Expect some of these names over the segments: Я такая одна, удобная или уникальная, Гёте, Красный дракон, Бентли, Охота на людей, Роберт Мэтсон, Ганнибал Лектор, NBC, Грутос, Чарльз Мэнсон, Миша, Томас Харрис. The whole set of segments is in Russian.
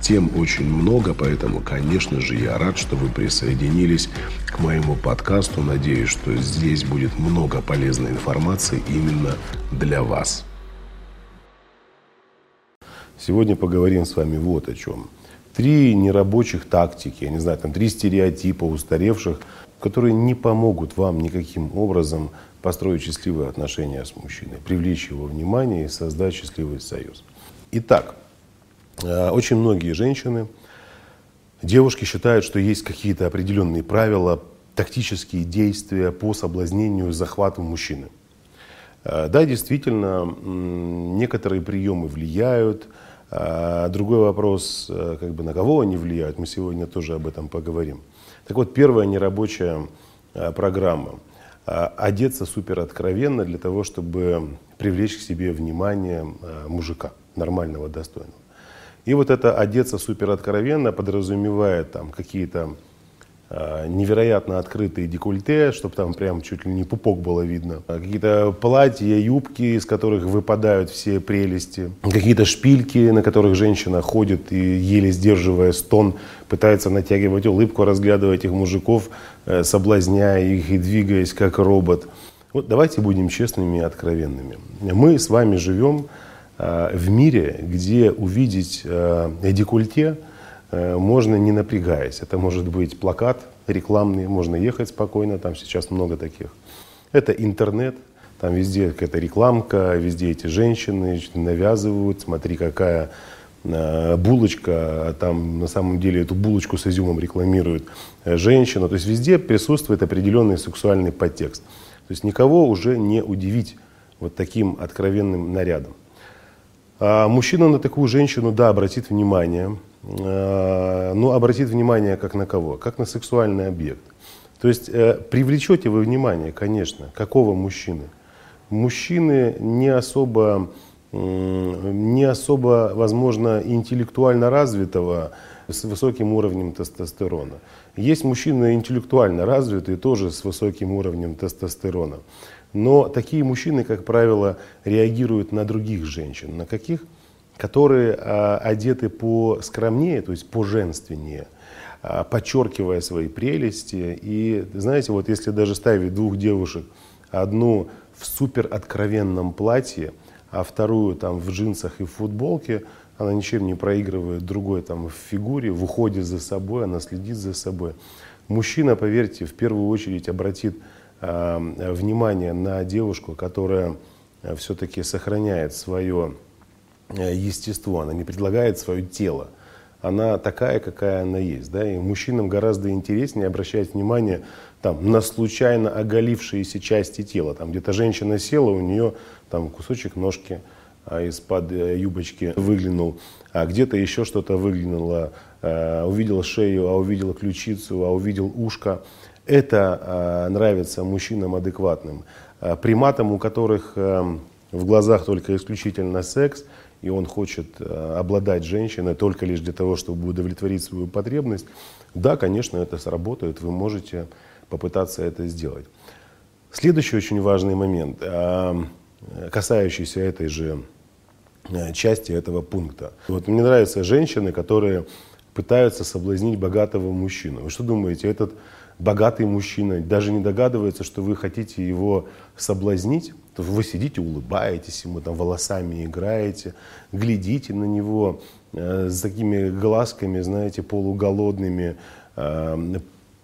Тем очень много, поэтому, конечно же, я рад, что вы присоединились к моему подкасту. Надеюсь, что здесь будет много полезной информации именно для вас. Сегодня поговорим с вами вот о чем. 3 нерабочих тактики, 3 стереотипа устаревших, которые не помогут вам никаким образом построить счастливые отношения с мужчиной, привлечь его внимание и создать счастливый союз. Итак, очень многие женщины, девушки считают, что есть какие-то определенные правила, тактические действия по соблазнению и захвату мужчины. Да, действительно, некоторые приемы влияют. Другой вопрос, на кого они влияют, мы сегодня тоже об этом поговорим. Так вот, первая нерабочая программа – одеться супероткровенно для того, чтобы привлечь к себе внимание мужика, нормального, достойного. И вот это одеться супероткровенно подразумевает какие-то невероятно открытые декольте, чтобы там прям чуть ли не пупок было видно, какие-то платья, юбки, из которых выпадают все прелести, какие-то шпильки, на которых женщина ходит и, еле сдерживая стон, пытается натягивать улыбку, разглядывая этих мужиков, соблазняя их и двигаясь как робот. Вот давайте будем честными и откровенными. Мы с вами живем в мире, где увидеть декольте можно не напрягаясь. Это может быть плакат рекламный, можно ехать спокойно, там сейчас много таких. Это интернет, там везде какая-то рекламка, везде эти женщины навязывают, смотри, какая булочка, там на самом деле эту булочку с изюмом рекламирует женщина. То есть везде присутствует определенный сексуальный подтекст. То есть никого уже не удивить вот таким откровенным нарядом. А мужчина на такую женщину, да, обратит внимание, но обратит внимание как на кого? Как на сексуальный объект. То есть привлечете вы внимание, конечно, какого мужчины? Мужчины не особо, возможно, интеллектуально развитого, с высоким уровнем тестостерона. Есть мужчины интеллектуально развитые, тоже с высоким уровнем тестостерона. Но такие мужчины, как правило, реагируют на других женщин. На каких? Которые одеты поскромнее, то есть поженственнее, подчеркивая свои прелести. И, знаете, вот если даже ставить 2 девушек, одну в супероткровенном платье, а вторую в джинсах и в футболке, она ничем не проигрывает другой в фигуре, в уходе за собой, она следит за собой. Мужчина, поверьте, в первую очередь обратит внимание на девушку, которая все-таки сохраняет свое естество, она не предлагает свое тело, она такая, какая она есть. Да? И мужчинам гораздо интереснее обращать внимание на случайно оголившиеся части тела. Там где-то женщина села, у нее кусочек ножки из-под юбочки выглянул, а где-то еще что-то выглянуло, увидел шею, а увидел ключицу, а увидел ушко. Это нравится мужчинам адекватным. Приматам, у которых в глазах только исключительно секс, и он хочет обладать женщиной только лишь для того, чтобы удовлетворить свою потребность, да, конечно, это сработает, вы можете попытаться это сделать. Следующий очень важный момент, касающийся этой же части, этого пункта. Вот мне нравятся женщины, которые пытаются соблазнить богатого мужчину. Вы что думаете, этот богатый мужчина даже не догадывается, что вы хотите его соблазнить? То вы сидите, улыбаетесь ему, волосами играете, глядите на него с такими глазками, полуголодными,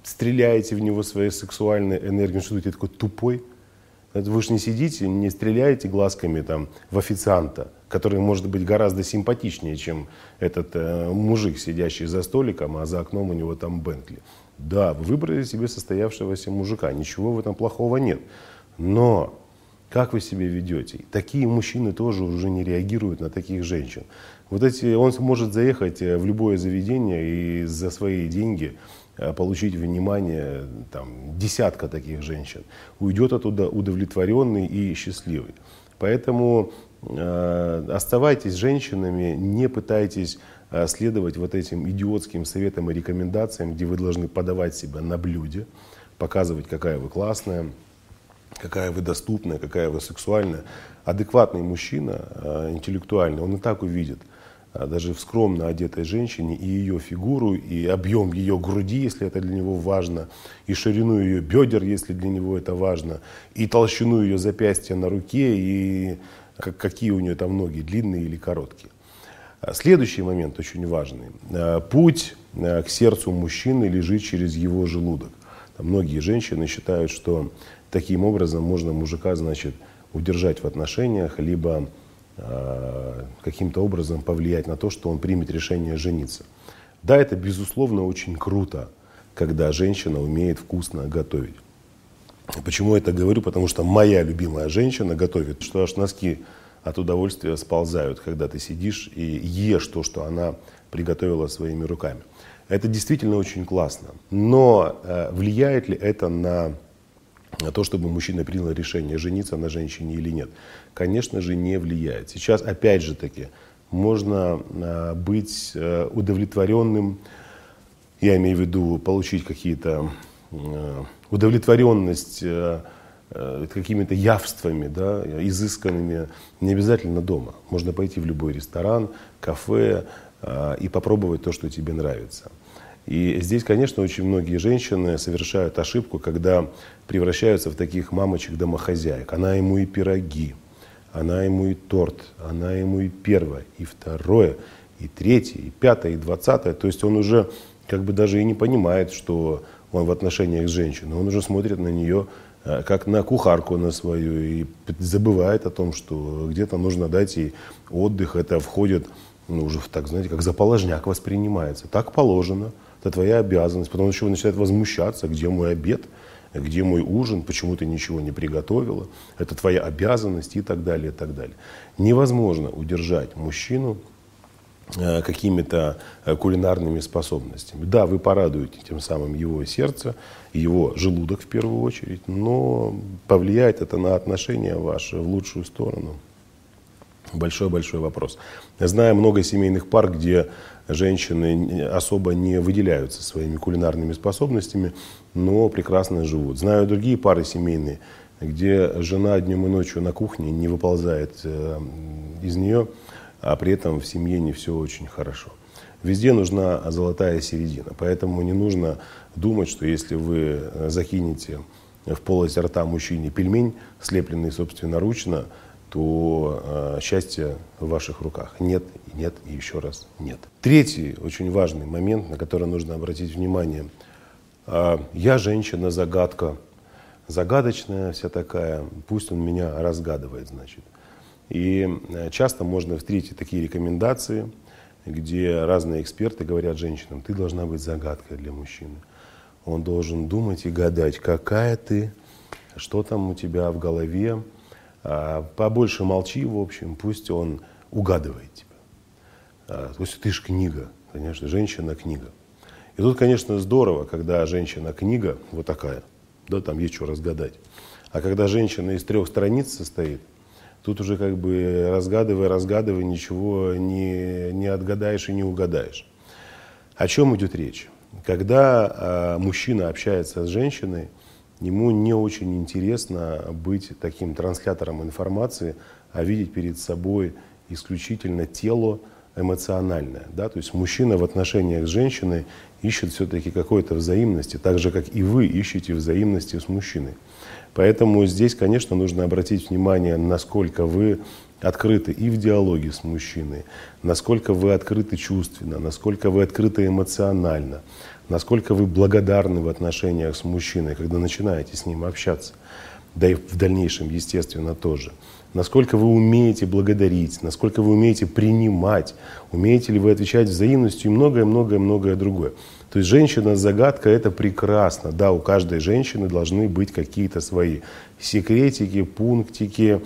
стреляете в него своей сексуальной энергией. Что ты такой тупой? Вы же не сидите, не стреляете глазками в официанта. который может быть гораздо симпатичнее, чем этот мужик, сидящий за столиком, а за окном у него там Бентли. Да, вы выбрали себе состоявшегося мужика, ничего в этом плохого нет. Но как вы себя ведете? Такие мужчины тоже уже не реагируют на таких женщин. Вот эти, он может заехать в любое заведение и за свои деньги получить внимание там, десятка таких женщин. Уйдет оттуда удовлетворенный и счастливый. Поэтому оставайтесь женщинами, не пытайтесь следовать вот этим идиотским советам и рекомендациям, где вы должны подавать себя на блюде, показывать, какая вы классная, какая вы доступная, какая вы сексуальная. Адекватный мужчина, интеллектуальный, он и так увидит даже в скромно одетой женщине и ее фигуру, и объем ее груди, если это для него важно, и ширину ее бедер, если для него это важно, и толщину ее запястья на руке, и какие у нее там ноги, длинные или короткие. Следующий момент очень важный. Путь к сердцу мужчины лежит через его желудок. Многие женщины считают, что таким образом можно мужика, значит, удержать в отношениях, либо каким-то образом повлиять на то, что он примет решение жениться. Да, это, безусловно, очень круто, когда женщина умеет вкусно готовить. Почему я это говорю? Потому что моя любимая женщина готовит, что аж носки от удовольствия сползают, когда ты сидишь и ешь то, что она приготовила своими руками. Это действительно очень классно. Но влияет ли это на то, чтобы мужчина принял решение, жениться на женщине или нет? Конечно же, не влияет. Сейчас, опять же таки, можно быть удовлетворенным, я имею в виду получить какие-то удовлетворенность какими-то явствами, да, изысканными, не обязательно дома. Можно пойти в любой ресторан, кафе и попробовать то, что тебе нравится. И здесь, конечно, очень многие женщины совершают ошибку, когда превращаются в таких мамочек-домохозяек. Она ему и пироги, она ему и торт, она ему и первое, и второе, и третье, и пятое, и двадцатое. То есть он уже как бы даже и не понимает, что он в отношениях с женщиной. Он уже смотрит на нее как на кухарку на свою и забывает о том, что где-то нужно дать ей отдых. Это входит, ну, уже в, так, знаете, как заположняк воспринимается. Так положено, это твоя обязанность. Потом еще начинает возмущаться, где мой обед, где мой ужин, почему ты ничего не приготовила. Это твоя обязанность и так далее, и так далее. Невозможно удержать мужчину какими-то кулинарными способностями. Да, вы порадуете тем самым его сердце, его желудок в первую очередь, но повлияет это на отношения ваши в лучшую сторону. Большой-большой вопрос. Я знаю много семейных пар, где женщины особо не выделяются своими кулинарными способностями, но прекрасно живут. Знаю другие пары семейные, где жена днем и ночью на кухне не выползает из нее, а при этом в семье не все очень хорошо. Везде нужна золотая середина, поэтому не нужно думать, что если вы закинете в полость рта мужчине пельмень, слепленный собственноручно, то счастье в ваших руках. Нет, нет и еще раз нет. Третий очень важный момент, на который нужно обратить внимание. Я женщина-загадка, загадочная вся такая, пусть он меня разгадывает, значит. И часто можно встретить такие рекомендации, где разные эксперты говорят женщинам: ты должна быть загадкой для мужчины. Он должен думать и гадать, какая ты, что там у тебя в голове. Побольше молчи, в общем, пусть он угадывает тебя. То есть ты ж книга, конечно, женщина-книга. И тут, конечно, здорово, когда женщина-книга вот такая, да, там есть что разгадать. А когда женщина из 3 страниц состоит, тут уже как бы разгадывай, ничего не отгадаешь и не угадаешь. О чем идет речь? Когда мужчина общается с женщиной, ему не очень интересно быть таким транслятором информации, а видеть перед собой исключительно тело эмоциональное. Да? То есть мужчина в отношениях с женщиной ищет все-таки какой-то взаимности, так же, как и вы ищете взаимности с мужчиной. Поэтому здесь, конечно, нужно обратить внимание, насколько вы открыты и в диалоге с мужчиной, насколько вы открыты чувственно, насколько вы открыты эмоционально, насколько вы благодарны в отношениях с мужчиной, когда начинаете с ним общаться, да и в дальнейшем, естественно, тоже. насколько вы умеете благодарить, насколько вы умеете принимать, умеете ли вы отвечать взаимностью и многое-многое-многое другое. То есть женщина-загадка — это прекрасно. Да, у каждой женщины должны быть какие-то свои секретики, пунктики,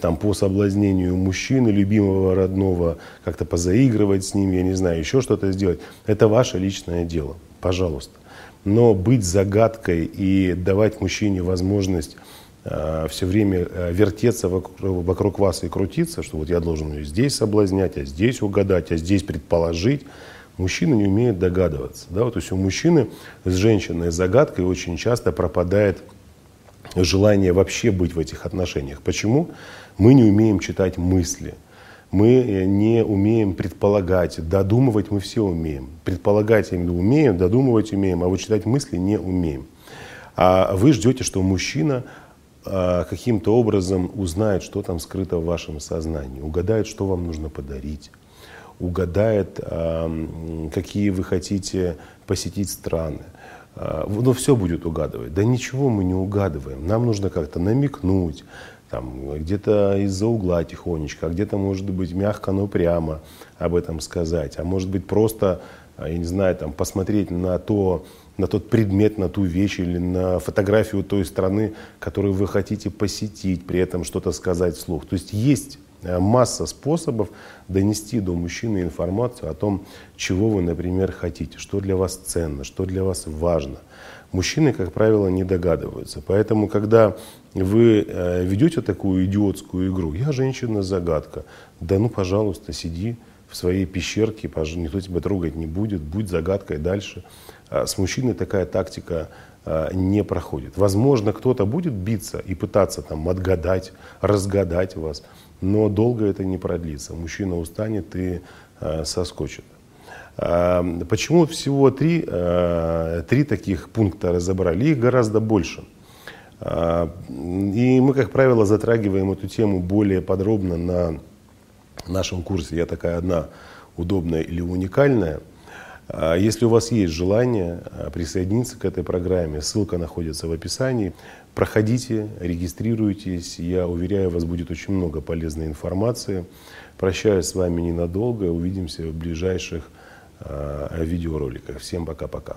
там, по соблазнению мужчины, любимого, родного, как-то позаигрывать с ним, я не знаю, еще что-то сделать. Это ваше личное дело, пожалуйста. Но быть загадкой и давать мужчине возможность все время вертеться вокруг вас и крутиться, что вот я должен ее здесь соблазнять, а здесь угадать, а здесь предположить. Мужчина не умеет догадываться. Да? То есть у мужчины с женщиной-загадкой очень часто пропадает желание вообще быть в этих отношениях. Почему? Мы не умеем читать мысли. Мы не умеем предполагать, додумывать мы все умеем. Предполагать умеем, додумывать умеем, а вот читать мысли не умеем. А вы ждете, что мужчина каким-то образом узнает, что там скрыто в вашем сознании, угадает, что вам нужно подарить, угадает, какие вы хотите посетить страны. Но все будет угадывать. Да ничего мы не угадываем. Нам нужно как-то намекнуть, где-то из-за угла тихонечко, а где-то, может быть, мягко, но прямо об этом сказать. А может быть, просто, я не знаю, посмотреть на тот предмет, на ту вещь или на фотографию той страны, которую вы хотите посетить, при этом что-то сказать вслух. То есть есть масса способов донести до мужчины информацию о том, чего вы, например, хотите, что для вас ценно, что для вас важно. Мужчины, как правило, не догадываются. Поэтому, когда вы ведете такую идиотскую игру, я женщина-загадка, да ну, пожалуйста, сиди в своей пещерке, никто тебя трогать не будет, будь загадкой дальше. С мужчиной такая тактика не проходит. Возможно, кто-то будет биться и пытаться отгадать, разгадать вас, но долго это не продлится. Мужчина устанет и соскочит. Почему всего три таких пункта разобрали? Их гораздо больше. И мы, как правило, затрагиваем эту тему более подробно на нашем курсе «Я такая одна, удобная или уникальная». Если у вас есть желание присоединиться к этой программе, ссылка находится в описании. Проходите, регистрируйтесь. Я уверяю, у вас будет очень много полезной информации. Прощаюсь с вами ненадолго. Увидимся в ближайших видеороликах. Всем пока-пока.